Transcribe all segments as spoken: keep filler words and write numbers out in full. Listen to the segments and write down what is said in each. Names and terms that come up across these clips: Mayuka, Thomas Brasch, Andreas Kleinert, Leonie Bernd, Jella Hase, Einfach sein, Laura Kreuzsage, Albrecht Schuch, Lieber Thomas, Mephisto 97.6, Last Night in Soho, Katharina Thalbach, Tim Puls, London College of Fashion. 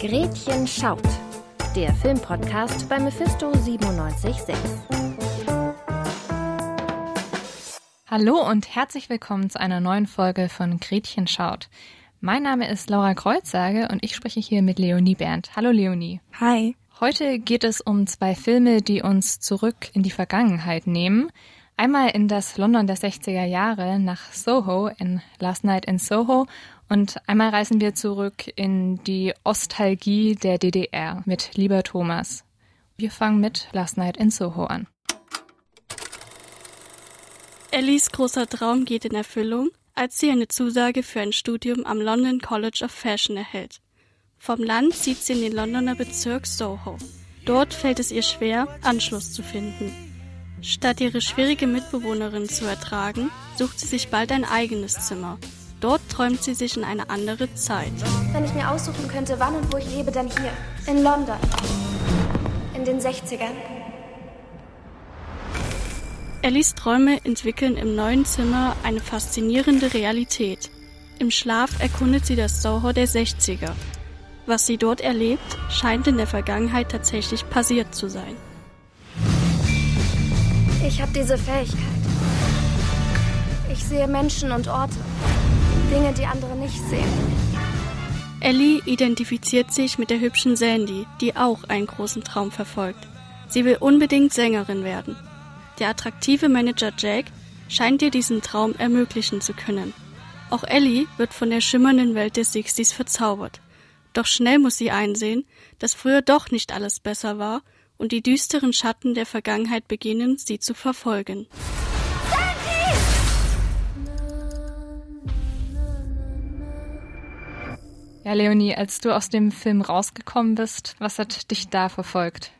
Gretchen schaut, der Filmpodcast bei Mephisto siebenundneunzig Komma sechs. Hallo und herzlich willkommen zu einer neuen Folge von Gretchen schaut. Mein Name ist Laura Kreuzsage und ich spreche hier mit Leonie Bernd. Hallo Leonie. Hi. Heute geht es um zwei Filme, die uns zurück in die Vergangenheit nehmen. Einmal in das London der sechziger Jahre nach Soho, in Last Night in Soho. Und einmal reisen wir zurück in die Ostalgie der D D R mit Lieber Thomas. Wir fangen mit Last Night in Soho an. Ellies großer Traum geht in Erfüllung, als sie eine Zusage für ein Studium am London College of Fashion erhält. Vom Land zieht sie in den Londoner Bezirk Soho. Dort fällt es ihr schwer, Anschluss zu finden. Statt ihre schwierige Mitbewohnerin zu ertragen, sucht sie sich bald ein eigenes Zimmer. Dort träumt sie sich in eine andere Zeit. Wenn ich mir aussuchen könnte, wann und wo ich lebe, dann hier, in London, in den sechzigern. Ellies Träume entwickeln im neuen Zimmer eine faszinierende Realität. Im Schlaf erkundet sie das Soho der sechziger. Was sie dort erlebt, scheint in der Vergangenheit tatsächlich passiert zu sein. Ich habe diese Fähigkeit. Ich sehe Menschen und Orte. Dinge, die andere nicht sehen. Ellie identifiziert sich mit der hübschen Sandy, die auch einen großen Traum verfolgt. Sie will unbedingt Sängerin werden. Der attraktive Manager Jack scheint ihr diesen Traum ermöglichen zu können. Auch Ellie wird von der schimmernden Welt der sechziger verzaubert. Doch schnell muss sie einsehen, dass früher doch nicht alles besser war und die düsteren Schatten der Vergangenheit beginnen, sie zu verfolgen. Sandy! Ja, Leonie, als du aus dem Film rausgekommen bist, was hat dich da verfolgt?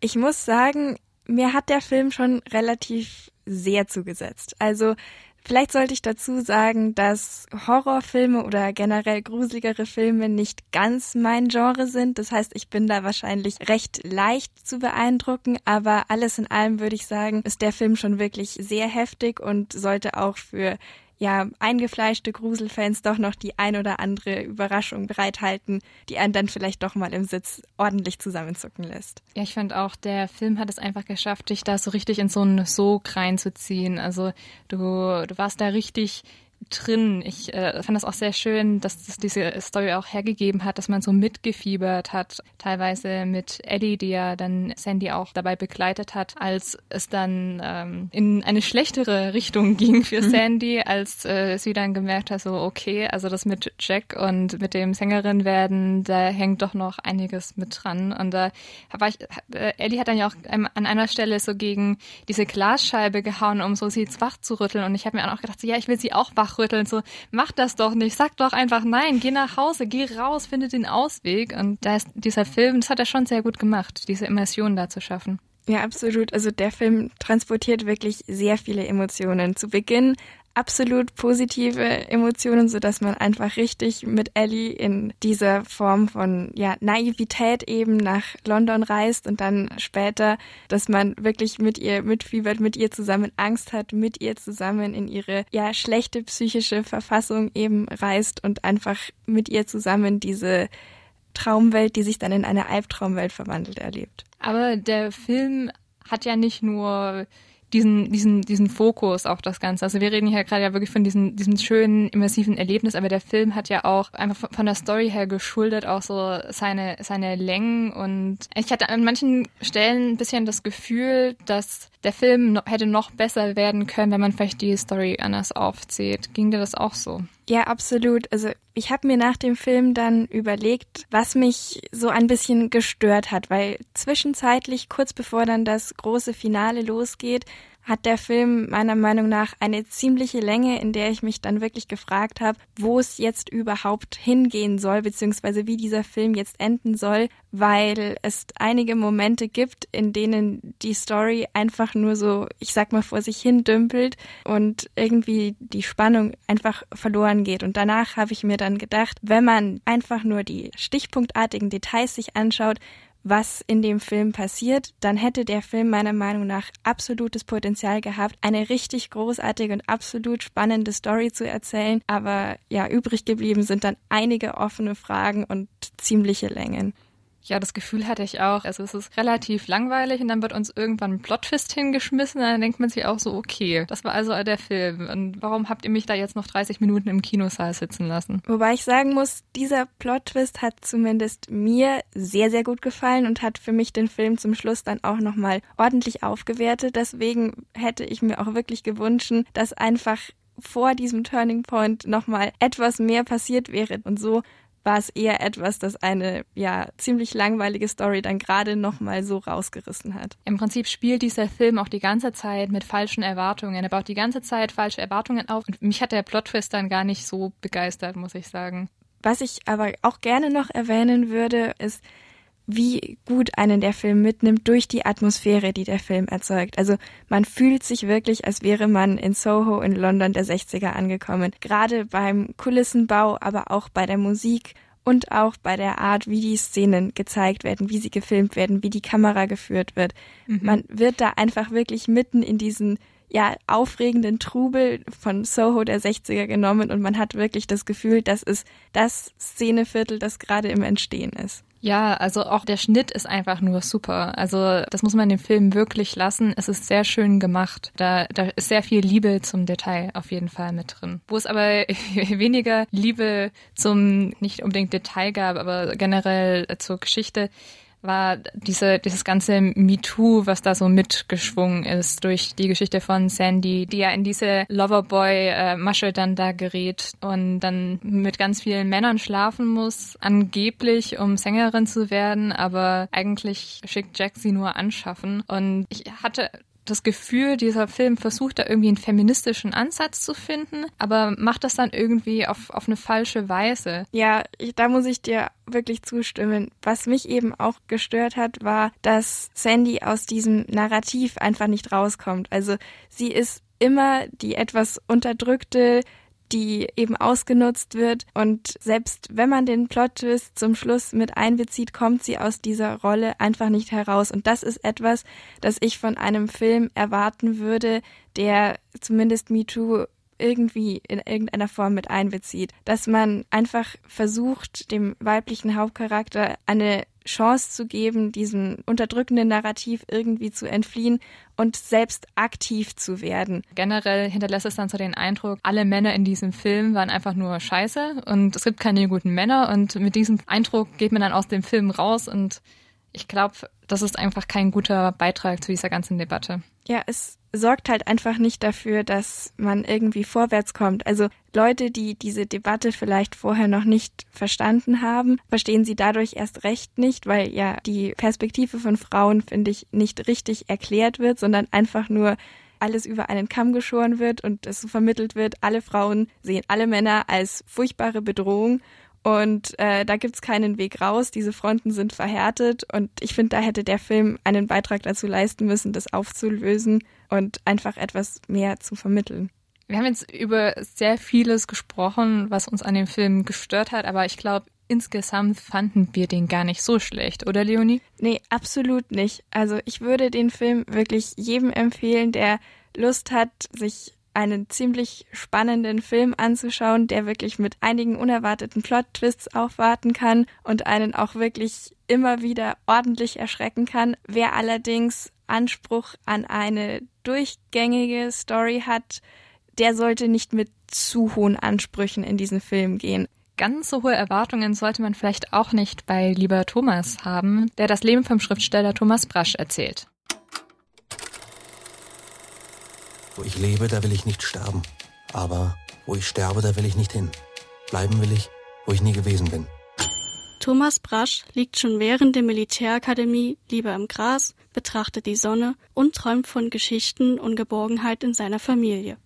Ich muss sagen, mir hat der Film schon relativ sehr zugesetzt. Also vielleicht sollte ich dazu sagen, dass Horrorfilme oder generell gruseligere Filme nicht ganz mein Genre sind. Das heißt, ich bin da wahrscheinlich recht leicht zu beeindrucken, aber alles in allem würde ich sagen, ist der Film schon wirklich sehr heftig und sollte auch für ja eingefleischte Gruselfans doch noch die ein oder andere Überraschung bereithalten, die einen dann vielleicht doch mal im Sitz ordentlich zusammenzucken lässt. Ja, ich fand auch, der Film hat es einfach geschafft, dich da so richtig in so einen Sog reinzuziehen. Also du, du warst da richtig drin. Ich äh, fand das auch sehr schön, dass das diese Story auch hergegeben hat, dass man so mitgefiebert hat, teilweise mit Ellie, die ja dann Sandy auch dabei begleitet hat, als es dann ähm, in eine schlechtere Richtung ging für Sandy, als äh, sie dann gemerkt hat, so okay, also das mit Jack und mit dem Sängerin werden, da hängt doch noch einiges mit dran. Und da war ich, äh, Ellie hat dann ja auch an einer Stelle so gegen diese Glasscheibe gehauen, um so sie jetzt wach zu rütteln. Und ich habe mir auch gedacht, so, ja, ich will sie auch wach rütteln, so, mach das doch nicht, sag doch einfach nein, geh nach Hause, geh raus, finde den Ausweg. Und da ist dieser Film, das hat er schon sehr gut gemacht, diese Immersion da zu schaffen. Ja, absolut. Also der Film transportiert wirklich sehr viele Emotionen. Zu Beginn absolut positive Emotionen, sodass man einfach richtig mit Ellie in dieser Form von ja, Naivität eben nach London reist und dann später, dass man wirklich mit ihr mitfiebert, mit ihr zusammen Angst hat, mit ihr zusammen in ihre ja schlechte psychische Verfassung eben reist und einfach mit ihr zusammen diese Traumwelt, die sich dann in eine Albtraumwelt verwandelt, erlebt. Aber der Film hat ja nicht nur diesen, diesen, diesen Fokus auf das Ganze. Also wir reden hier gerade ja wirklich von diesem, diesem schönen, immersiven Erlebnis, aber der Film hat ja auch einfach von der Story her geschuldet auch so seine, seine Längen, und ich hatte an manchen Stellen ein bisschen das Gefühl, dass der Film noch, hätte noch besser werden können, wenn man vielleicht die Story anders aufzieht. Ging dir das auch so? Ja, absolut. Also ich habe mir nach dem Film dann überlegt, was mich so ein bisschen gestört hat, weil zwischenzeitlich, kurz bevor dann das große Finale losgeht, hat der Film meiner Meinung nach eine ziemliche Länge, in der ich mich dann wirklich gefragt habe, wo es jetzt überhaupt hingehen soll, beziehungsweise wie dieser Film jetzt enden soll, weil es einige Momente gibt, in denen die Story einfach nur so, ich sag mal, vor sich hin dümpelt und irgendwie die Spannung einfach verloren geht. Und danach habe ich mir dann gedacht, wenn man einfach nur die stichpunktartigen Details sich anschaut, was in dem Film passiert, dann hätte der Film meiner Meinung nach absolutes Potenzial gehabt, eine richtig großartige und absolut spannende Story zu erzählen. Aber ja, übrig geblieben sind dann einige offene Fragen und ziemliche Längen. Ja, das Gefühl hatte ich auch. Also es ist relativ langweilig und dann wird uns irgendwann ein Plot-Twist hingeschmissen und dann denkt man sich auch so, okay, das war also der Film und warum habt ihr mich da jetzt noch dreißig Minuten im Kinosaal sitzen lassen? Wobei ich sagen muss, dieser Plot-Twist hat zumindest mir sehr, sehr gut gefallen und hat für mich den Film zum Schluss dann auch nochmal ordentlich aufgewertet. Deswegen hätte ich mir auch wirklich gewünscht, dass einfach vor diesem Turning Point nochmal etwas mehr passiert wäre und so war es eher etwas, das eine ja ziemlich langweilige Story dann gerade nochmal so rausgerissen hat. Im Prinzip spielt dieser Film auch die ganze Zeit mit falschen Erwartungen. Er baut die ganze Zeit falsche Erwartungen auf. Und mich hat der Plot-Twist dann gar nicht so begeistert, muss ich sagen. Was ich aber auch gerne noch erwähnen würde, ist, wie gut einen der Film mitnimmt durch die Atmosphäre, die der Film erzeugt. Also man fühlt sich wirklich, als wäre man in Soho in London der sechziger angekommen. Gerade beim Kulissenbau, aber auch bei der Musik und auch bei der Art, wie die Szenen gezeigt werden, wie sie gefilmt werden, wie die Kamera geführt wird. Mhm. Man wird da einfach wirklich mitten in diesen ja aufregenden Trubel von Soho der sechziger genommen und man hat wirklich das Gefühl, das ist das Szeneviertel, das gerade im Entstehen ist. Ja, also auch der Schnitt ist einfach nur super. Also das muss man dem Film wirklich lassen. Es ist sehr schön gemacht. Da, da ist sehr viel Liebe zum Detail auf jeden Fall mit drin. Wo es aber weniger Liebe zum, nicht unbedingt Detail gab, aber generell zur Geschichte, war diese, dieses ganze MeToo, was da so mitgeschwungen ist durch die Geschichte von Sandy, die ja in diese Loverboy-Masche dann da gerät und dann mit ganz vielen Männern schlafen muss, angeblich um Sängerin zu werden, aber eigentlich schickt Jack sie nur anschaffen. Und ich hatte das Gefühl, dieser Film versucht da irgendwie einen feministischen Ansatz zu finden, aber macht das dann irgendwie auf, auf eine falsche Weise. Ja, ich, da muss ich dir wirklich zustimmen. Was mich eben auch gestört hat, war, dass Sandy aus diesem Narrativ einfach nicht rauskommt. Also sie ist immer die etwas unterdrückte, die eben ausgenutzt wird und selbst wenn man den Plot-Twist zum Schluss mit einbezieht, kommt sie aus dieser Rolle einfach nicht heraus und das ist etwas, das ich von einem Film erwarten würde, der zumindest MeToo irgendwie in irgendeiner Form mit einbezieht, dass man einfach versucht, dem weiblichen Hauptcharakter eine Chance zu geben, diesem unterdrückenden Narrativ irgendwie zu entfliehen und selbst aktiv zu werden. Generell hinterlässt es dann so den Eindruck, alle Männer in diesem Film waren einfach nur scheiße und es gibt keine guten Männer und mit diesem Eindruck geht man dann aus dem Film raus und ich glaube, das ist einfach kein guter Beitrag zu dieser ganzen Debatte. Ja, es sorgt halt einfach nicht dafür, dass man irgendwie vorwärts kommt. Also Leute, die diese Debatte vielleicht vorher noch nicht verstanden haben, verstehen sie dadurch erst recht nicht, weil ja die Perspektive von Frauen, finde ich, nicht richtig erklärt wird, sondern einfach nur alles über einen Kamm geschoren wird und es so vermittelt wird, alle Frauen sehen alle Männer als furchtbare Bedrohung. Und äh, da gibt's keinen Weg raus, diese Fronten sind verhärtet und ich finde, da hätte der Film einen Beitrag dazu leisten müssen, das aufzulösen und einfach etwas mehr zu vermitteln. Wir haben jetzt über sehr vieles gesprochen, was uns an dem Film gestört hat, aber ich glaube, insgesamt fanden wir den gar nicht so schlecht, oder Leonie? Nee, absolut nicht. Also ich würde den Film wirklich jedem empfehlen, der Lust hat, sich einen ziemlich spannenden Film anzuschauen, der wirklich mit einigen unerwarteten Plot-Twists aufwarten kann und einen auch wirklich immer wieder ordentlich erschrecken kann. Wer allerdings Anspruch an eine durchgängige Story hat, der sollte nicht mit zu hohen Ansprüchen in diesen Film gehen. Ganz so hohe Erwartungen sollte man vielleicht auch nicht bei Lieber Thomas haben, der das Leben vom Schriftsteller Thomas Brasch erzählt. Wo ich lebe, da will ich nicht sterben. Aber wo ich sterbe, da will ich nicht hin. Bleiben will ich, wo ich nie gewesen bin. Thomas Brasch liegt schon während der Militärakademie lieber im Gras, betrachtet die Sonne und träumt von Geschichten und Geborgenheit in seiner Familie.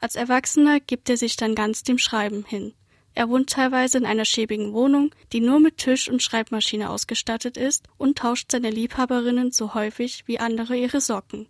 Als Erwachsener gibt er sich dann ganz dem Schreiben hin. Er wohnt teilweise in einer schäbigen Wohnung, die nur mit Tisch und Schreibmaschine ausgestattet ist und tauscht seine Liebhaberinnen so häufig wie andere ihre Socken.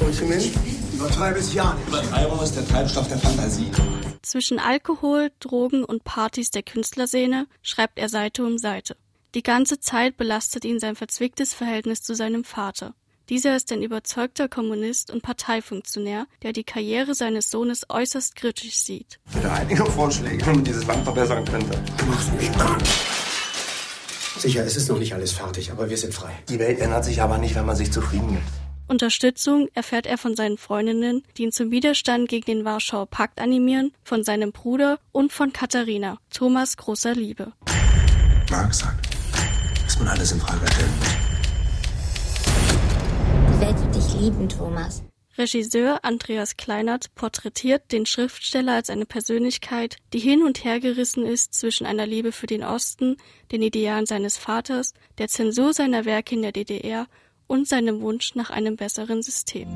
Übertreibe es ja nicht. Übertreibung ist der Treibstoff der Fantasie. Zwischen Alkohol, Drogen und Partys der Künstlerszene schreibt er Seite um Seite. Die ganze Zeit belastet ihn sein verzwicktes Verhältnis zu seinem Vater. Dieser ist ein überzeugter Kommunist und Parteifunktionär, der die Karriere seines Sohnes äußerst kritisch sieht. Ich hätte einige Vorschläge, wie man dieses Land verbessern könnte. Du machst mich krank. Sicher, es ist noch nicht alles fertig, aber wir sind frei. Die Welt ändert sich aber nicht, wenn man sich zufrieden gibt. Unterstützung erfährt er von seinen Freundinnen, die ihn zum Widerstand gegen den Warschauer Pakt animieren, von seinem Bruder und von Katharina, Thomas großer Liebe. Marx sagt, dass man alles in Frage stellen muss. Dich lieben, Thomas. Regisseur Andreas Kleinert porträtiert den Schriftsteller als eine Persönlichkeit, die hin und her gerissen ist zwischen einer Liebe für den Osten, den Idealen seines Vaters, der Zensur seiner Werke in der D D R und seinem Wunsch nach einem besseren System.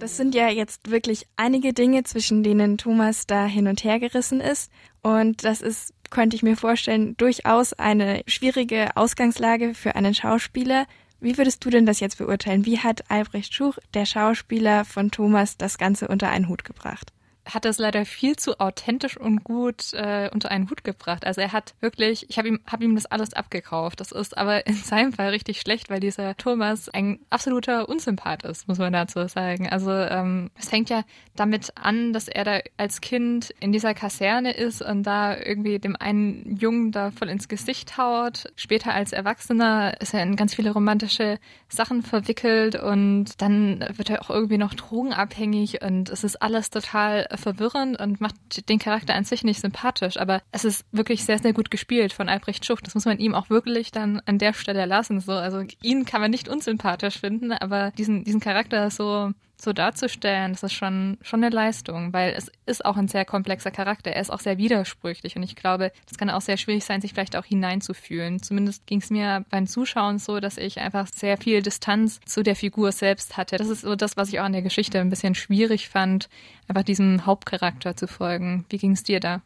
Das sind ja jetzt wirklich einige Dinge, zwischen denen Thomas da hin und her gerissen ist. Und das ist, könnte ich mir vorstellen, durchaus eine schwierige Ausgangslage für einen Schauspieler. Wie würdest du denn das jetzt beurteilen? Wie hat Albrecht Schuch, der Schauspieler von Thomas, das Ganze unter einen Hut gebracht? Hat das leider viel zu authentisch und gut äh, unter einen Hut gebracht. Also er hat wirklich, ich habe ihm, hab ihm das alles abgekauft. Das ist aber in seinem Fall richtig schlecht, weil dieser Thomas ein absoluter Unsympath ist, muss man dazu sagen. Also ähm, es fängt ja damit an, dass er da als Kind in dieser Kaserne ist und da irgendwie dem einen Jungen da voll ins Gesicht haut. Später als Erwachsener ist er in ganz viele romantische Sachen verwickelt und dann wird er auch irgendwie noch drogenabhängig und es ist alles total verwirrend und macht den Charakter an sich nicht sympathisch, aber es ist wirklich sehr, sehr gut gespielt von Albrecht Schuch. Das muss man ihm auch wirklich dann an der Stelle lassen. So. Also ihn kann man nicht unsympathisch finden, aber diesen, diesen Charakter so, so darzustellen, das ist schon, schon eine Leistung, weil es ist auch ein sehr komplexer Charakter. Er ist auch sehr widersprüchlich und ich glaube, das kann auch sehr schwierig sein, sich vielleicht auch hineinzufühlen. Zumindest ging es mir beim Zuschauen so, dass ich einfach sehr viel Distanz zu der Figur selbst hatte. Das ist so das, was ich auch in der Geschichte ein bisschen schwierig fand, einfach diesem Hauptcharakter zu folgen. Wie ging es dir da?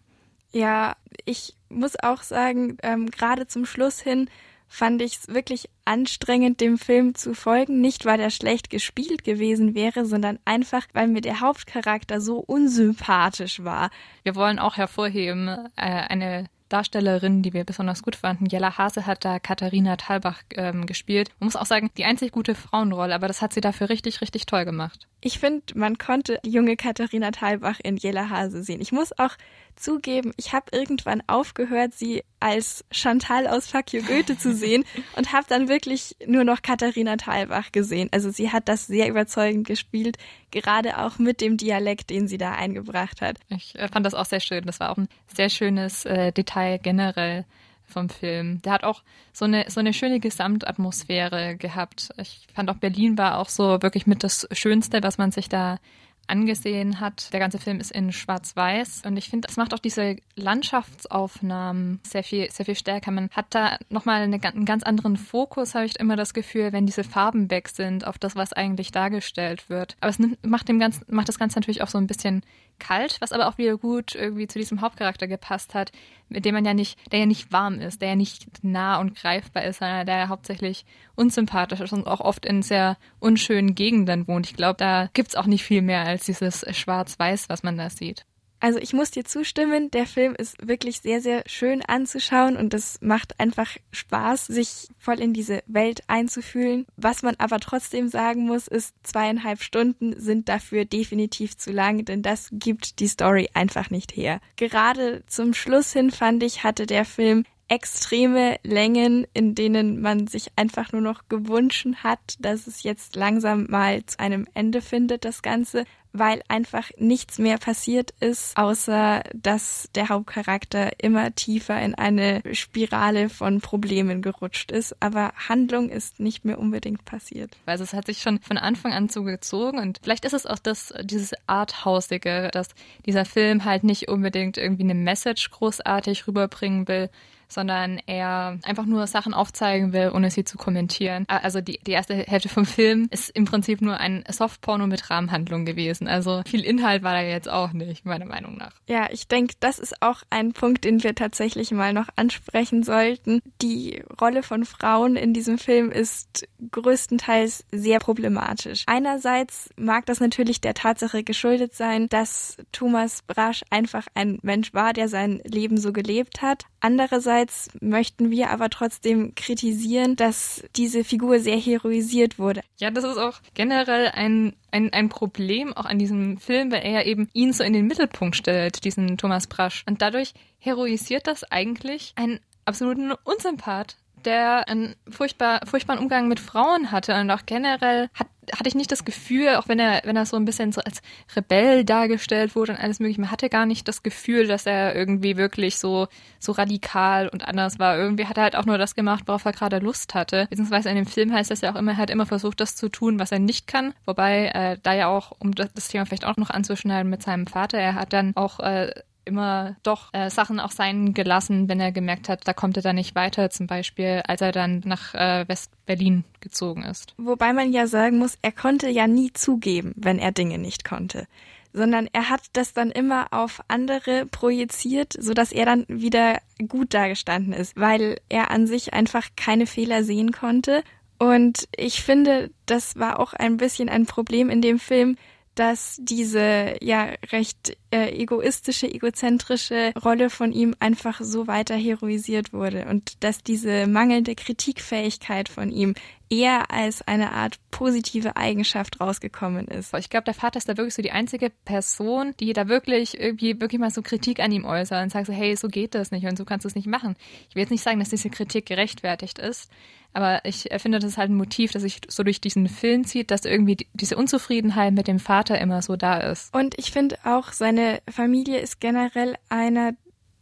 Ja, ich muss auch sagen, ähm, gerade zum Schluss hin fand ich es wirklich anstrengend, dem Film zu folgen. Nicht, weil er schlecht gespielt gewesen wäre, sondern einfach, weil mir der Hauptcharakter so unsympathisch war. Wir wollen auch hervorheben, äh, eine Darstellerin, die wir besonders gut fanden. Jella Hase hat da Katharina Thalbach ähm, gespielt. Man muss auch sagen, die einzig gute Frauenrolle, aber das hat sie dafür richtig, richtig toll gemacht. Ich finde, man konnte die junge Katharina Thalbach in Jella Hase sehen. Ich muss auch zugeben, ich habe irgendwann aufgehört, sie als Chantal aus Fuck You Goethe zu sehen und habe dann wirklich nur noch Katharina Thalbach gesehen. Also sie hat das sehr überzeugend gespielt, gerade auch mit dem Dialekt, den sie da eingebracht hat. Ich fand das auch sehr schön. Das war auch ein sehr schönes äh, Detail generell vom Film. Der hat auch so eine so eine schöne Gesamtatmosphäre gehabt. Ich fand auch, Berlin war auch so wirklich mit das Schönste, was man sich da angesehen hat. Der ganze Film ist in Schwarz-Weiß und ich finde, das macht auch diese Landschaftsaufnahmen sehr viel, sehr viel stärker. Man hat da nochmal eine, einen ganz anderen Fokus, habe ich immer das Gefühl, wenn diese Farben weg sind auf das, was eigentlich dargestellt wird. Aber es nimmt, macht, dem Ganzen, macht das Ganze natürlich auch so ein bisschen kalt, was aber auch wieder gut irgendwie zu diesem Hauptcharakter gepasst hat, mit dem man ja nicht, der ja nicht warm ist, der ja nicht nah und greifbar ist, sondern der ja hauptsächlich unsympathisch ist und auch oft in sehr unschönen Gegenden wohnt. Ich glaube, da gibt es auch nicht viel mehr als dieses Schwarz-Weiß, was man da sieht. Also ich muss dir zustimmen, der Film ist wirklich sehr, sehr schön anzuschauen und es macht einfach Spaß, sich voll in diese Welt einzufühlen. Was man aber trotzdem sagen muss, ist, zweieinhalb Stunden sind dafür definitiv zu lang, denn das gibt die Story einfach nicht her. Gerade zum Schluss hin, fand ich, hatte der Film extreme Längen, in denen man sich einfach nur noch gewünscht hat, dass es jetzt langsam mal zu einem Ende findet, das Ganze, weil einfach nichts mehr passiert ist, außer dass der Hauptcharakter immer tiefer in eine Spirale von Problemen gerutscht ist. Aber Handlung ist nicht mehr unbedingt passiert. Also es hat sich schon von Anfang an zugezogen und vielleicht ist es auch das, dieses Arthausige, dass dieser Film halt nicht unbedingt irgendwie eine Message großartig rüberbringen will, sondern er einfach nur Sachen aufzeigen will, ohne sie zu kommentieren. Also die, die erste Hälfte vom Film ist im Prinzip nur ein Softporno mit Rahmenhandlung gewesen. Also viel Inhalt war da jetzt auch nicht, meiner Meinung nach. Ja, ich denke, das ist auch ein Punkt, den wir tatsächlich mal noch ansprechen sollten. Die Rolle von Frauen in diesem Film ist größtenteils sehr problematisch. Einerseits mag das natürlich der Tatsache geschuldet sein, dass Thomas Brasch einfach ein Mensch war, der sein Leben so gelebt hat. Andererseits möchten wir aber trotzdem kritisieren, dass diese Figur sehr heroisiert wurde. Ja, das ist auch generell ein, ein, ein Problem auch an diesem Film, weil er eben ihn so in den Mittelpunkt stellt, diesen Thomas Brasch. Und dadurch heroisiert das eigentlich einen absoluten Unsympath, der einen furchtbar, furchtbaren Umgang mit Frauen hatte. Und auch generell hat, hatte ich nicht das Gefühl, auch wenn er, wenn er so ein bisschen so als Rebell dargestellt wurde und alles Mögliche, man hatte gar nicht das Gefühl, dass er irgendwie wirklich so, so radikal und anders war. Irgendwie hat er halt auch nur das gemacht, worauf er gerade Lust hatte. Beziehungsweise in dem Film heißt das ja auch immer, er hat immer versucht, das zu tun, was er nicht kann. Wobei, äh, da ja auch, um das Thema vielleicht auch noch anzuschneiden mit seinem Vater, er hat dann auch äh, immer doch äh, Sachen auch sein gelassen, wenn er gemerkt hat, da kommt er dann nicht weiter, zum Beispiel, als er dann nach äh, West-Berlin gezogen ist. Wobei man ja sagen muss, er konnte ja nie zugeben, wenn er Dinge nicht konnte, sondern er hat das dann immer auf andere projiziert, sodass er dann wieder gut dagestanden ist, weil er an sich einfach keine Fehler sehen konnte. Und ich finde, das war auch ein bisschen ein Problem in dem Film, dass diese ja recht äh, egoistische, egozentrische Rolle von ihm einfach so weiter heroisiert wurde und dass diese mangelnde Kritikfähigkeit von ihm eher als eine Art positive Eigenschaft rausgekommen ist. Ich glaube, der Vater ist da wirklich so die einzige Person, die da wirklich irgendwie wirklich mal so Kritik an ihm äußert und sagt so, hey, so geht das nicht und so kannst du es nicht machen. Ich will jetzt nicht sagen, dass diese Kritik gerechtfertigt ist, aber ich finde, das ist halt ein Motiv, das sich so durch diesen Film zieht, dass irgendwie diese Unzufriedenheit mit dem Vater immer so da ist. Und ich finde auch, seine Familie ist generell einer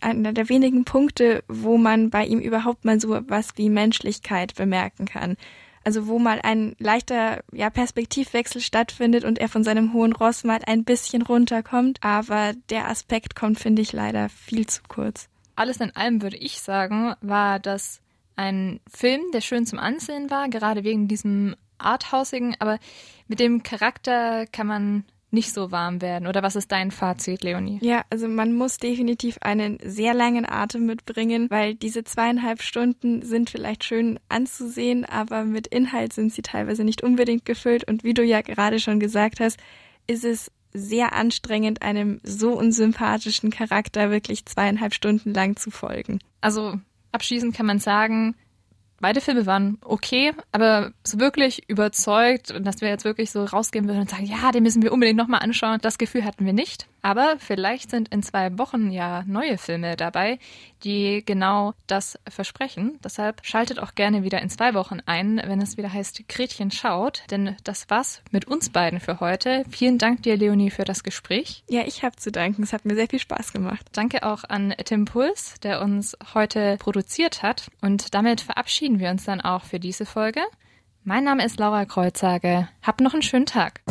einer der wenigen Punkte, wo man bei ihm überhaupt mal so was wie Menschlichkeit bemerken kann. Also wo mal ein leichter ja, Perspektivwechsel stattfindet und er von seinem hohen Ross mal ein bisschen runterkommt. Aber der Aspekt kommt, finde ich, leider viel zu kurz. Alles in allem würde ich sagen, war das ein Film, der schön zum Ansehen war, gerade wegen diesem arthausigen. Aber mit dem Charakter kann man nicht so warm werden. Oder was ist dein Fazit, Leonie? Ja, also man muss definitiv einen sehr langen Atem mitbringen, weil diese zweieinhalb Stunden sind vielleicht schön anzusehen, aber mit Inhalt sind sie teilweise nicht unbedingt gefüllt. Und wie du ja gerade schon gesagt hast, ist es sehr anstrengend, einem so unsympathischen Charakter wirklich zweieinhalb Stunden lang zu folgen. Also abschließend kann man sagen, beide Filme waren okay, aber so wirklich überzeugt, dass wir jetzt wirklich so rausgehen würden und sagen, ja, den müssen wir unbedingt nochmal anschauen. Das Gefühl hatten wir nicht. Aber vielleicht sind in zwei Wochen ja neue Filme dabei, die genau das versprechen. Deshalb schaltet auch gerne wieder in zwei Wochen ein, wenn es wieder heißt, Gretchen schaut. Denn das war's mit uns beiden für heute. Vielen Dank dir, Leonie, für das Gespräch. Ja, ich habe zu danken. Es hat mir sehr viel Spaß gemacht. Danke auch an Tim Puls, der uns heute produziert hat. Und damit verabschieden wir uns dann auch für diese Folge. Mein Name ist Laura Kreuzsage. Habt noch einen schönen Tag.